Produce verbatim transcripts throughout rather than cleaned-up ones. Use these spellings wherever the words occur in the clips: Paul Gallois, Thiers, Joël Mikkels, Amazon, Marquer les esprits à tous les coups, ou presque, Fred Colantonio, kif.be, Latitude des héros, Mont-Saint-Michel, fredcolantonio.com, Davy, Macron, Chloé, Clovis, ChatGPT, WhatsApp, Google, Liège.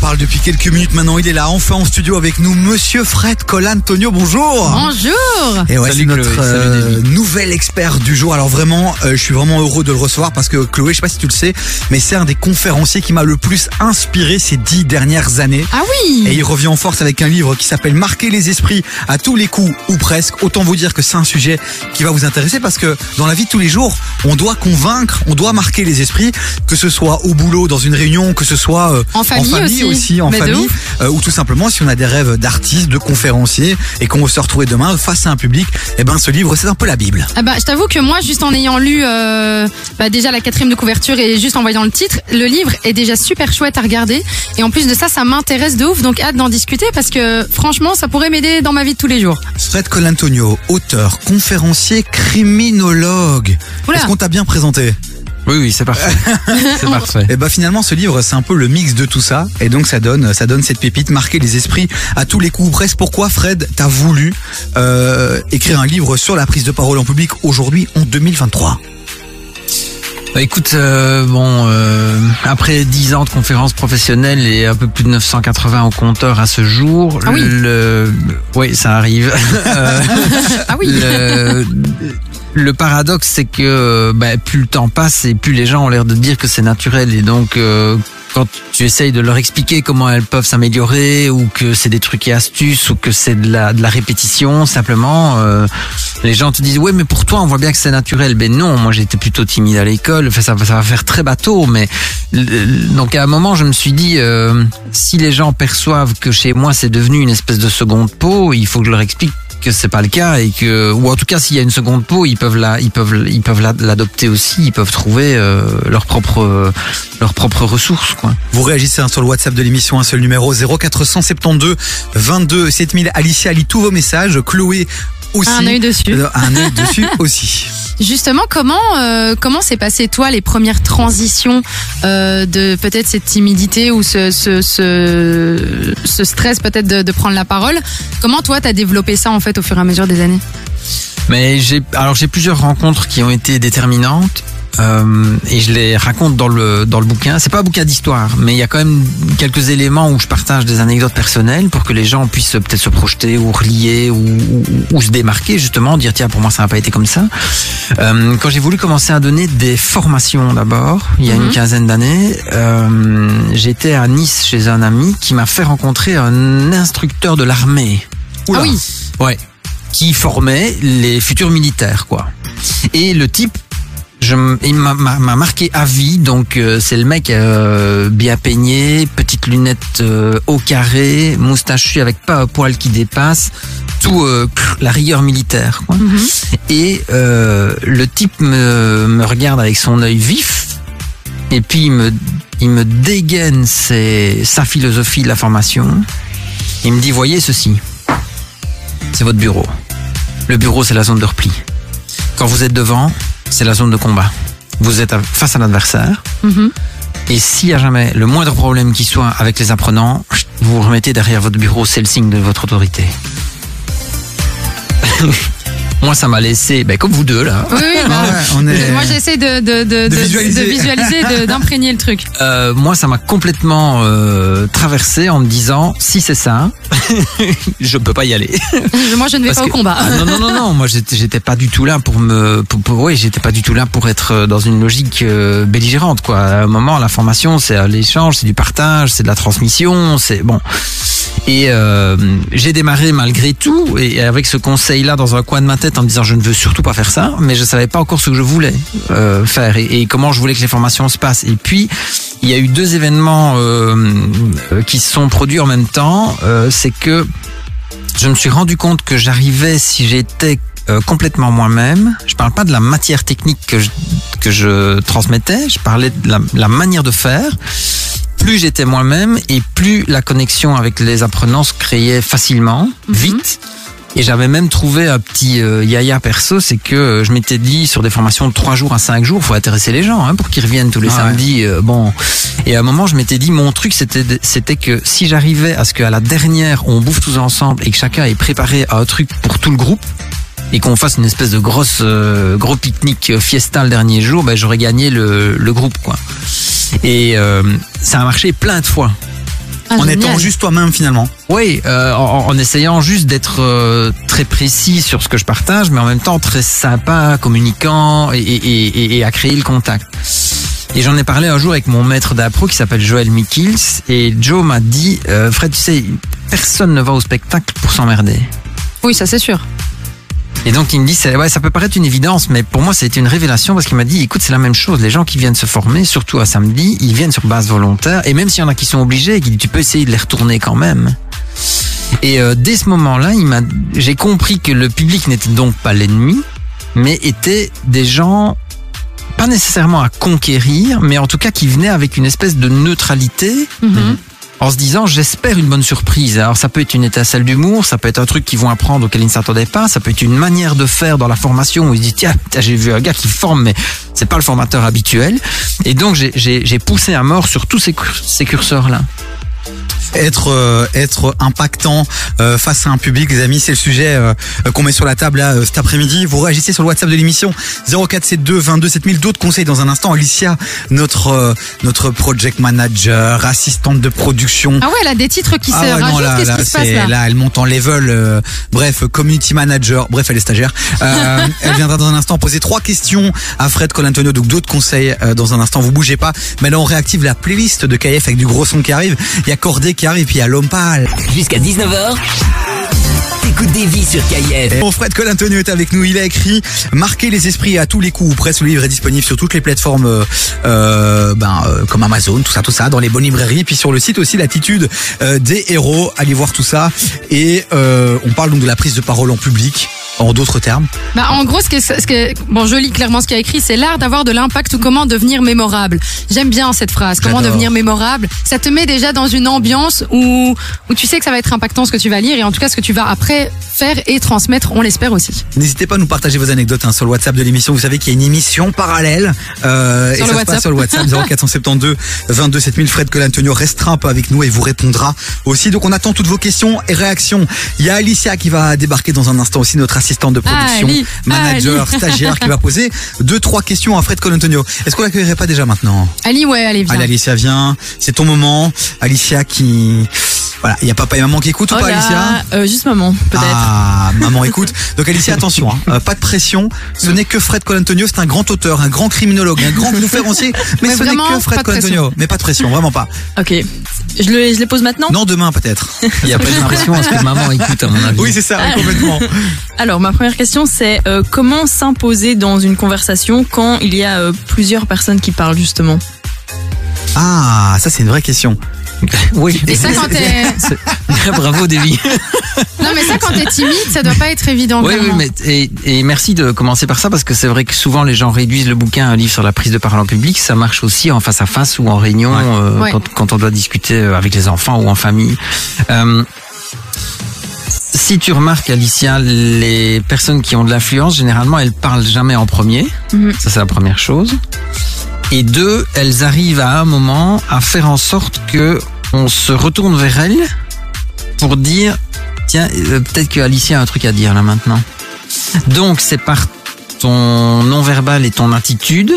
parle depuis quelques minutes maintenant. Il est là, enfin en studio avec nous, monsieur Fred Colantonio. Bonjour. Bonjour. Et ouais, salut, c'est notre Chloé, euh, nouvel expert du jour. Alors vraiment, euh, je suis vraiment heureux de le recevoir parce que Chloé, je sais pas si tu le sais, mais c'est un des conférenciers qui m'a le plus inspiré ces dix dernières années. Ah oui. Et il revient en force avec un livre qui s'appelle Marquer les esprits à tous les coups, ou presque. Autant vous dire que c'est un sujet qui va vous intéresser parce que dans la vie de tous les jours, on doit convaincre, on doit marquer les esprits, que ce soit au boulot, dans une réunion, que ce soit euh, en famille, en famille aussi. aussi, en Mais famille, euh, ou tout simplement si on a des rêves d'artistes, de conférenciers et qu'on veut se retrouver demain face à un public, eh ben ce livre c'est un peu la Bible. Ah bah, je t'avoue que moi, juste en ayant lu euh, bah, déjà la quatrième de couverture et juste en voyant le titre, le livre est déjà super chouette à regarder et en plus de ça, ça m'intéresse de ouf, donc hâte d'en discuter parce que franchement, ça pourrait m'aider dans ma vie de tous les jours. Fred Colantonio, auteur, conférencier, criminologue. Oula. Est-ce qu'on t'a bien présenté ? Oui, oui, c'est parfait. C'est parfait. Et bah finalement, ce livre, c'est un peu le mix de tout ça. Et donc, ça donne, ça donne cette pépite, marquer les esprits à tous les coups. Presque, pourquoi, Fred, t'as voulu euh, écrire un livre sur la prise de parole en public aujourd'hui, en deux mille vingt-trois? Bah écoute, euh, bon, euh, après dix ans de conférences professionnelles et un peu plus de neuf cent quatre-vingts au compteur à ce jour, ah oui. le, ouais, ça arrive. euh, ah oui. Le, le paradoxe, c'est que bah, plus le temps passe et plus les gens ont l'air de dire que c'est naturel et donc. Euh, Quand tu essayes de leur expliquer comment elles peuvent s'améliorer ou que c'est des trucs et astuces ou que c'est de la, de la répétition simplement, euh, les gens te disent « Ouais, mais pour toi, on voit bien que c'est naturel. » Ben non, moi j'étais plutôt timide à l'école. Enfin, ça, ça va faire très bateau. Mais donc à un moment, je me suis dit euh, « Si les gens perçoivent que chez moi, c'est devenu une espèce de seconde peau, il faut que je leur explique que c'est pas le cas et que, ou en tout cas s'il y a une seconde peau, ils peuvent la, ils peuvent, ils peuvent l'adopter aussi, ils peuvent trouver euh, leur propre, euh, leur propre ressource, quoi. Vous réagissez hein, sur le WhatsApp de l'émission, un seul numéro zéro quatre sept deux, vingt-deux, sept mille. Alicia lit tous vos messages, Chloé aussi. Un œil dessus. Euh, un œil dessus aussi. Justement, comment euh, comment s'est passé toi les premières transitions euh, de peut-être cette timidité ou ce ce ce, ce stress peut-être de, de prendre la parole? Comment toi t'as développé ça en fait au fur et à mesure des années? Mais j'ai alors j'ai plusieurs rencontres qui ont été déterminantes. Euh, et je les raconte dans le dans le bouquin. C'est pas un bouquin d'histoire, mais il y a quand même quelques éléments où je partage des anecdotes personnelles pour que les gens puissent peut-être se projeter ou relier ou, ou, ou se démarquer justement, dire tiens pour moi ça n'a pas été comme ça. Euh, quand j'ai voulu commencer à donner des formations d'abord, il y a mm-hmm. une quinzaine d'années, euh, j'étais à Nice chez un ami qui m'a fait rencontrer un instructeur de l'armée. Oula. Ah oui. Ouais. Qui formait les futurs militaires quoi. Et le type Je, il m'a, m'a marqué à vie, donc euh, c'est le mec euh, bien peigné, petites lunettes euh, au carré, moustachu avec pas un poil qui dépasse, tout euh, la rigueur militaire. Quoi. Mm-hmm. Et euh, le type me, me regarde avec son œil vif, et puis il me, il me dégaine ses, sa philosophie de la formation. Il me dit, voyez ceci, c'est votre bureau. Le bureau, c'est la zone de repli. Quand vous êtes devant... c'est la zone de combat. Vous êtes face à l'adversaire. Mm-hmm. Et s'il y a jamais le moindre problème qui soit avec les apprenants, vous vous remettez derrière votre bureau, c'est le signe de votre autorité. Moi, ça m'a laissé, ben, comme vous deux, là. Oui, oui, bah, on est... moi, j'essaie de, de, de, de, de visualiser, de visualiser de, d'imprégner le truc. Euh, moi, ça m'a complètement euh, traversé en me disant, si c'est ça, je ne peux pas y aller. Moi, je ne vais Parce pas que... au combat. Ah, non, non, non, non, moi, j'étais, j'étais pas du tout là pour me, pour, pour, oui, j'étais pas du tout là pour être dans une logique euh, belligérante, quoi. À un moment, la formation, c'est l'échange, c'est du partage, c'est de la transmission, c'est bon. Et euh, j'ai démarré malgré tout et avec ce conseil-là dans un coin de ma tête en me disant je ne veux surtout pas faire ça, mais je savais pas encore ce que je voulais euh, faire et, et comment je voulais que les formations se passent. Et puis il y a eu deux événements euh, qui se sont produits en même temps, euh, c'est que je me suis rendu compte que j'arrivais si j'étais euh, complètement moi-même. Je parle pas de la matière technique que je, que je transmettais, je parlais de la, la manière de faire. Plus j'étais moi-même et plus la connexion avec les apprenants se créait facilement, mmh. vite. Et j'avais même trouvé un petit euh, yaya perso, c'est que euh, je m'étais dit sur des formations de trois jours à cinq jours, faut intéresser les gens hein, pour qu'ils reviennent tous les ah samedis. Ouais. Euh, bon, et à un moment je m'étais dit mon truc c'était c'était que si j'arrivais à ce qu'à la dernière on bouffe tous ensemble et que chacun ait préparé un truc pour tout le groupe. Et qu'on fasse une espèce de grosse euh, gros pique-nique euh, fiesta le dernier jour, ben j'aurais gagné le le groupe quoi. Et euh, ça a marché plein de fois. Ah, en génial. Étant juste toi-même finalement. Oui, euh, en, en essayant juste d'être euh, très précis sur ce que je partage, mais en même temps très sympa, communicant et, et, et, et à créer le contact. Et j'en ai parlé un jour avec mon maître d'impro qui s'appelle Joël Mikkels, et Joe m'a dit euh, Fred, tu sais, personne ne va au spectacle pour s'emmerder. Oui, ça c'est sûr. Et donc il me dit, ça, ouais, ça peut paraître une évidence, mais pour moi c'était une révélation, parce qu'il m'a dit, écoute, c'est la même chose, les gens qui viennent se former, surtout à samedi, ils viennent sur base volontaire, et même s'il y en a qui sont obligés, tu peux essayer de les retourner quand même. Et euh, dès ce moment-là, il m'a, j'ai compris que le public n'était donc pas l'ennemi, mais étaient des gens pas nécessairement à conquérir, mais en tout cas qui venaient avec une espèce de neutralité. Mm-hmm. Mmh. En se disant, j'espère une bonne surprise. Alors ça peut être une étincelle d'humour, ça peut être un truc qu'ils vont apprendre auquel ils ne s'attendaient pas, ça peut être une manière de faire dans la formation où ils se disent, tiens, j'ai vu un gars qui forme, mais c'est pas le formateur habituel. Et donc j'ai, j'ai, j'ai poussé à mort sur tous ces, ces curseurs-là. Être euh, être impactant euh, face à un public, les amis, c'est le sujet euh, qu'on met sur la table là euh, cet après-midi. Vous réagissez sur le WhatsApp de l'émission zéro quatre sept deux, vingt-deux, sept mille. D'autres conseils dans un instant. Alicia, notre euh, notre project manager, assistante de production. Ah ouais, elle a des titres qui ah se ouais, rajoutent. Non, là, qu'est-ce là, qui se passe là, là, elle monte en level. Euh, bref, community manager. Bref, elle est stagiaire. Euh, elle viendra dans un instant poser trois questions à Fred Colantonio. Donc d'autres conseils euh, dans un instant. Vous bougez pas. Mais là, on réactive la playlist de K I F avec du gros son qui arrive. Il y a Cordé qui arrive, puis à l'homme pâle. Jusqu'à dix-neuf heures, t'écoutes des vies sur K I F. Bon, Fred Colantonio est avec nous. Il a écrit Marquer les esprits à tous les coups, ou presque. Le livre est disponible sur toutes les plateformes euh, ben, euh, comme Amazon, tout ça, tout ça, dans les bonnes librairies. Puis sur le site aussi, Latitude euh, des héros. Allez voir tout ça. Et euh, on parle donc de la prise de parole en public. En d'autres termes, bah en gros, ce que, ce que, bon, je lis clairement ce qu'il y a écrit, c'est l'art d'avoir de l'impact ou comment devenir mémorable. J'aime bien cette phrase. Comment J'adore. Devenir mémorable, ça te met déjà dans une ambiance où où tu sais que ça va être impactant ce que tu vas lire, et en tout cas ce que tu vas après faire et transmettre, on l'espère aussi. N'hésitez pas à nous partager vos anecdotes hein, sur le WhatsApp de l'émission. Vous savez qu'il y a une émission parallèle euh, sur et ça WhatsApp. Se passe sur le WhatsApp zéro quatre sept deux, vingt-deux, sept mille. Fred Colantonio restera un peu avec nous et vous répondra aussi. Donc on attend toutes vos questions et réactions. Il y a Alicia qui va débarquer dans un instant aussi, notre assistante de production, Ali, manager, Ali. Stagiaire, qui va poser deux, trois questions à Fred Colantonio. Est-ce qu'on l'accueillerait pas déjà maintenant? Ali, ouais, allez, viens. Allez, Alicia, viens. C'est ton moment. Alicia qui... Voilà, il y a papa et maman qui écoutent, oh, ou pas, Alicia? Euh, juste maman, peut-être. Ah, maman écoute. Donc Alicia, attention, hein, euh, pas de pression. Ce n'est que Fred Colantonio, c'est un grand auteur, un grand criminologue, un grand conférencier. Mais, mais ce n'est que Fred Colantonio. Mais pas de pression, vraiment pas. Ok. Je le, je les pose maintenant? Non, demain peut-être. Il y a pas de pression à ce que maman écoute, à mon avis. Oui, c'est ça, ah. complètement. Alors, ma première question, c'est euh, comment s'imposer dans une conversation quand il y a euh, plusieurs personnes qui parlent, justement? Ah, ça c'est une vraie question. Oui. Et ça quand t'es... Bravo, Davy. Non, mais ça quand t'es timide, ça doit pas être évident. Oui, oui, mais et, et merci de commencer par ça, parce que c'est vrai que souvent les gens réduisent le bouquin à un livre sur la prise de parole en public. Ça marche aussi en face à face ou en réunion, ouais. Euh, ouais. Quand, quand on doit discuter avec les enfants ou en famille. Euh, si tu remarques, Alicia, les personnes qui ont de l'influence, généralement, elles parlent jamais en premier. Mmh. Ça, c'est la première chose. Et deux, elles arrivent à un moment à faire en sorte que on se retourne vers elles pour dire, tiens, peut-être que Alicia a un truc à dire là maintenant. Donc c'est par ton non-verbal et ton attitude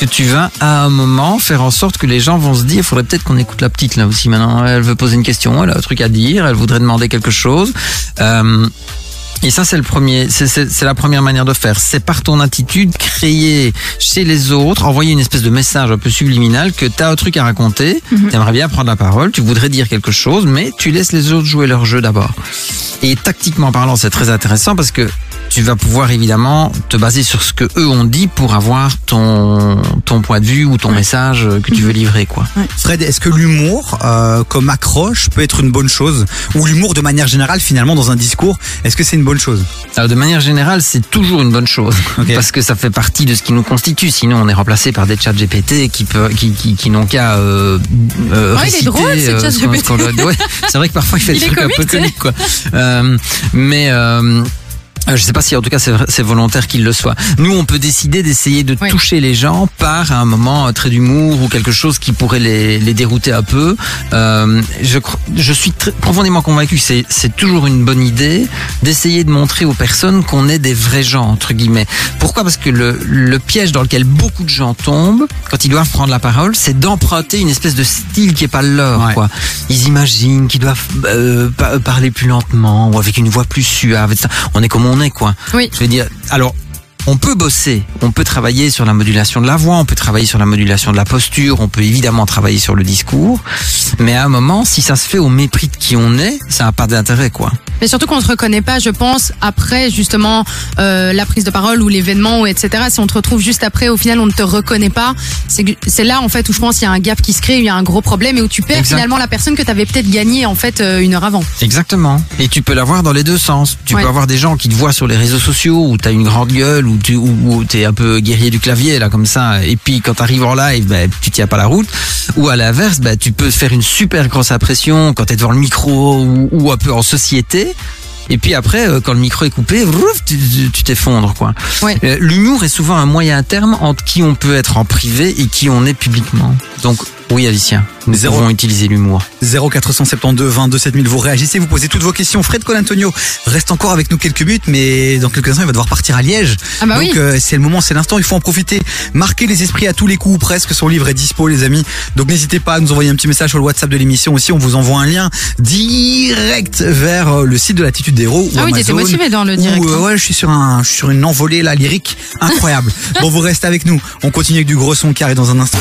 que tu vas à un moment faire en sorte que les gens vont se dire, il faudrait peut-être qu'on écoute la petite là aussi maintenant. Elle veut poser une question, elle a un truc à dire, elle voudrait demander quelque chose. Euh, Et ça, c'est le premier, c'est, c'est, c'est la première manière de faire. C'est par ton attitude, créer chez les autres, envoyer une espèce de message un peu subliminal que t'as un truc à raconter, mm-hmm. T'aimerais bien prendre la parole, tu voudrais dire quelque chose, mais tu laisses les autres jouer leur jeu d'abord. Et tactiquement parlant, c'est très intéressant parce que tu vas pouvoir évidemment te baser sur ce que eux ont dit pour avoir ton, ton point de vue ou ton ouais. message que tu veux livrer, quoi. Ouais. Fred, est-ce que l'humour, euh, comme accroche peut être une bonne chose? Ou l'humour de manière générale, finalement, dans un discours, est-ce que c'est une bonne chose? Alors, de manière générale, c'est toujours une bonne chose. Okay. Parce que ça fait partie de ce qui nous constitue. Sinon, on est remplacé par des chats G P T qui, peut, qui, qui, qui n'ont qu'à euh, euh, ouais, réciter. Il est drôle, euh, ce chat G P T. Doit... Ouais, c'est vrai que parfois, il fait il des trucs comique, un peu comiques, quoi. Euh, mais... Euh, Je ne sais pas si en tout cas c'est volontaire qu'il le soit. Nous, on peut décider d'essayer de oui. toucher les gens par un moment, un trait d'humour ou quelque chose qui pourrait les, les dérouter un peu. Euh, je, je suis très, profondément convaincu que c'est, c'est toujours une bonne idée d'essayer de montrer aux personnes qu'on est des vrais gens, entre guillemets. Pourquoi ? Parce que le, le piège dans lequel beaucoup de gens tombent, quand ils doivent prendre la parole, c'est d'emprunter une espèce de style qui n'est pas le leur. Ouais. Quoi. Ils imaginent qu'ils doivent euh, parler plus lentement ou avec une voix plus suave, et cetera. On est comme on est, quoi. Oui. Je veux dire, alors, on peut bosser, on peut travailler sur la modulation de la voix, on peut travailler sur la modulation de la posture, on peut évidemment travailler sur le discours, mais à un moment, si ça se fait au mépris de qui on est, ça n'a pas d'intérêt, quoi. Mais surtout qu'on ne se reconnaît pas, je pense, après justement euh, la prise de parole ou l'événement, ou et cetera. Si on te retrouve juste après, au final, on ne te reconnaît pas. C'est, c'est là, en fait, où je pense qu'il y a un gap qui se crée, il y a un gros problème, et où tu perds exact. Finalement la personne que tu avais peut-être gagnée, en fait, euh, une heure avant. Exactement. Et tu peux l'avoir dans les deux sens. Tu ouais. peux avoir des gens qui te voient sur les réseaux sociaux, où tu as une grande gueule, où tu où t'es un peu guerrier du clavier là comme ça, et puis quand t'arrives en live bah, tu tiens pas la route, ou à l'inverse bah, tu peux faire une super grosse impression quand t'es devant le micro ou, ou un peu en société, et puis après quand le micro est coupé rouf, tu, tu t'effondres quoi. Ouais. L'humour est souvent un moyen terme entre qui on peut être en privé et qui on est publiquement, donc oui Alicia, nous zéro, pouvons utiliser l'humour. Zéro quatre cent soixante-dix-deux vingt-deux sept mille, vous réagissez, vous posez toutes vos questions. Fred Colantonio reste encore avec nous quelques minutes, mais dans quelques instants il va devoir partir à Liège. Ah bah donc oui. euh, c'est le moment, c'est l'instant, il faut en profiter. Marquer les esprits à tous les coups, ou presque, son livre est dispo les amis, donc n'hésitez pas à nous envoyer un petit message sur le WhatsApp de l'émission aussi, on vous envoie un lien direct vers le site de Latitude des héros. Ah ou oui, t'étais motivé dans le direct. Où, euh, ouais, je suis sur un, je suis sur une envolée là lyrique incroyable. Bon, vous restez avec nous, on continue avec du gros son carré dans un instant.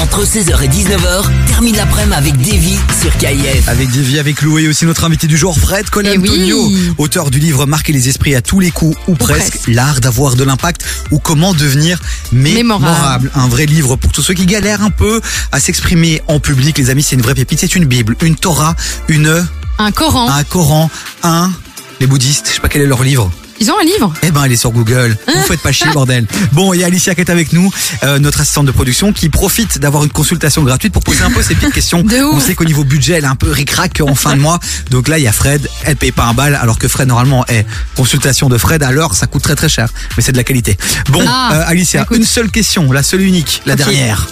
Entre seize heures et dix-neuf heures, termine l'après-midi avec Davy sur K I F. Avec Davy, avec Lou et aussi notre invité du jour, Fred Colantonio, oui. auteur du livre Marquer les esprits à tous les coups, ou, ou presque, presque, l'art d'avoir de l'impact ou comment devenir mémorable. mémorable. Un vrai livre pour tous ceux qui galèrent un peu à s'exprimer en public. Les amis, c'est une vraie pépite, c'est une Bible, une Torah, une... Un Coran. Un Coran, un... Les bouddhistes, je sais pas quel est leur livre. Ils ont un livre ? Eh ben, il est sur Google. Vous faites pas chier, bordel. Bon, il y a Alicia qui est avec nous, euh, notre assistante de production, qui profite d'avoir une consultation gratuite pour poser un peu ses petites questions. On sait qu'au niveau budget, elle est un peu ric-rac en fin de mois. Donc là, il y a Fred, elle paye pas un bal, alors que Fred, normalement, est consultation de Fred, alors ça coûte très très cher. Mais c'est de la qualité. Bon, ah, euh, Alicia, une seule question, la seule unique, la okay. dernière.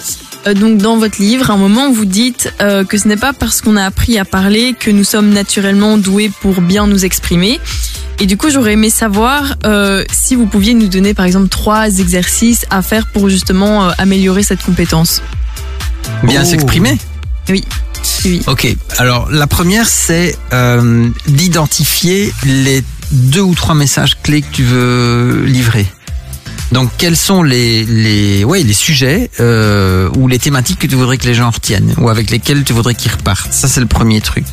Euh, donc dans votre livre, à un moment vous dites euh, que ce n'est pas parce qu'on a appris à parler que nous sommes naturellement doués pour bien nous exprimer. Et du coup, j'aurais aimé savoir euh, si vous pouviez nous donner par exemple trois exercices à faire pour justement euh, améliorer cette compétence. Bien oh. s'exprimer ? Oui. Oui. Ok. Alors la première, c'est euh, d'identifier les deux ou trois messages clés que tu veux livrer. Donc quels sont les les ouais les sujets euh, ou les thématiques que tu voudrais que les gens retiennent ou avec lesquels tu voudrais qu'ils repartent. Ça c'est le premier truc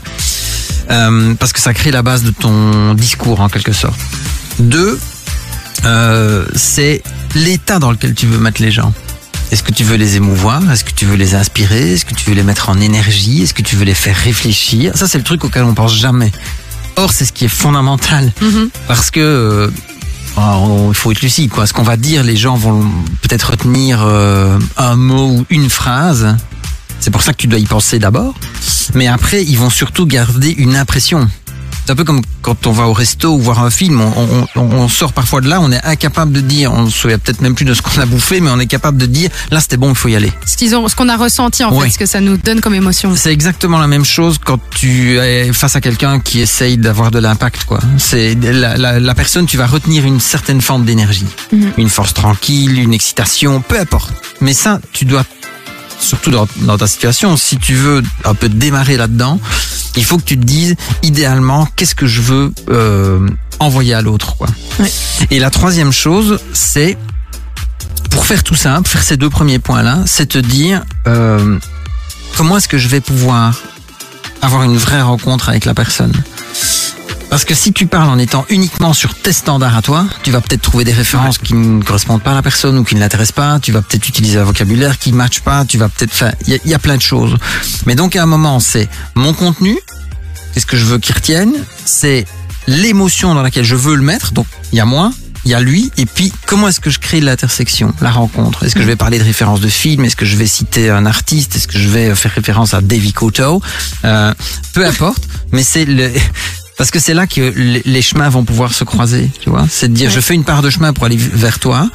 euh, parce que ça crée la base de ton discours en quelque sorte. Deux, euh, c'est l'état dans lequel tu veux mettre les gens. Est-ce que tu veux les émouvoir ? Est-ce que tu veux les inspirer ? Est-ce que tu veux les mettre en énergie ? Est-ce que tu veux les faire réfléchir ? Ça c'est le truc auquel on pense jamais. Or c'est ce qui est fondamental mm-hmm. parce que euh, il faut être lucide, quoi. Ce qu'on va dire, les gens vont peut-être retenir euh, un mot ou une phrase. C'est pour ça que tu dois y penser d'abord. Mais après, ils vont surtout garder une impression. C'est un peu comme quand on va au resto ou voir un film. On, on, on sort parfois de là, on est incapable de dire, on ne se souvient peut-être même plus de ce qu'on a bouffé, mais on est capable de dire, là c'était bon, il faut y aller. Ce qu'ils ont, ce qu'on a ressenti en ouais. fait, ce que ça nous donne comme émotion. C'est exactement la même chose quand tu es face à quelqu'un qui essaye d'avoir de l'impact, quoi. C'est la, la, la personne, tu vas retenir une certaine forme d'énergie, mmh. une force tranquille, une excitation, peu importe. Mais ça, tu dois, surtout dans, dans ta situation, si tu veux un peu démarrer là-dedans, il faut que tu te dises, idéalement, qu'est-ce que je veux euh, envoyer à l'autre, quoi. Oui. Et la troisième chose, c'est, pour faire tout simple, faire ces deux premiers points-là, c'est te dire, euh, comment est-ce que je vais pouvoir avoir une vraie rencontre avec la personne ? Parce que si tu parles en étant uniquement sur tes standards à toi, tu vas peut-être trouver des références ouais. qui ne correspondent pas à la personne ou qui ne l'intéressent pas, tu vas peut-être utiliser un vocabulaire qui ne matche pas, tu vas peut-être... Enfin, il y, y a plein de choses. Mais donc à un moment, c'est mon contenu, c'est ce que je veux qu'il retienne, c'est l'émotion dans laquelle je veux le mettre, donc il y a moi, il y a lui, et puis comment est-ce que je crée l'intersection, la rencontre ? Est-ce que je vais parler de références de films ? Est-ce que je vais citer un artiste ? Est-ce que je vais faire référence à Davy Cotto ? euh, Peu importe, mais c'est... le parce que c'est là que les chemins vont pouvoir se croiser, tu vois. C'est de dire, ouais, je fais une part de chemin pour aller vers toi,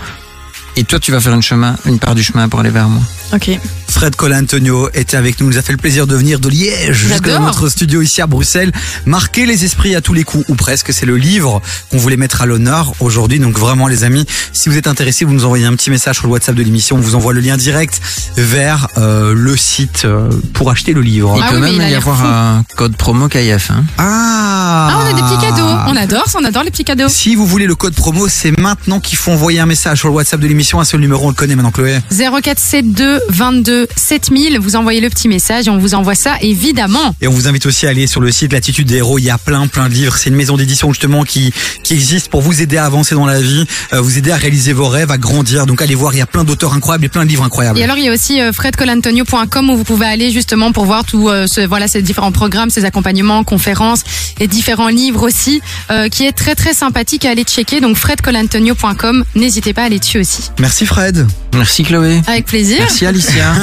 et toi tu vas faire une, chemin, une part du chemin pour aller vers moi. Ok. Fred Colantonio était avec nous, nous a fait le plaisir de venir de Liège jusque dans notre studio ici à Bruxelles. Marquer les esprits à tous les coups, ou presque, c'est le livre qu'on voulait mettre à l'honneur aujourd'hui. Donc vraiment les amis, si vous êtes intéressés, vous nous envoyez un petit message sur le WhatsApp de l'émission, on vous envoie le lien direct vers euh, le site euh, pour acheter le livre. Il ah peut oui, même il y avoir fou. un code promo K I F. Hein. Ah, ah, on a des petits cadeaux, on adore ça, on adore les petits cadeaux. Si vous voulez le code promo, c'est maintenant qu'il faut envoyer un message sur le WhatsApp de l'émission, un seul numéro, on le connaît maintenant Chloé. zéro quatre sept deux vingt-deux sept mille, vous envoyez le petit message et on vous envoie ça évidemment. Et on vous invite aussi à aller sur le site Latitude des héros, il y a plein plein de livres, c'est une maison d'édition justement qui, qui existe pour vous aider à avancer dans la vie, euh, vous aider à réaliser vos rêves, à grandir, donc allez voir, il y a plein d'auteurs incroyables et plein de livres incroyables. Et alors il y a aussi euh, fred colantonio point com où vous pouvez aller justement pour voir tous euh, ce, voilà, ces différents programmes, ces accompagnements, conférences et différents livres aussi euh, qui est très très sympathique à aller checker, donc fred colantonio point com, n'hésitez pas à aller dessus aussi. Merci Fred. Merci Chloé. Avec plaisir. Merci Alicia.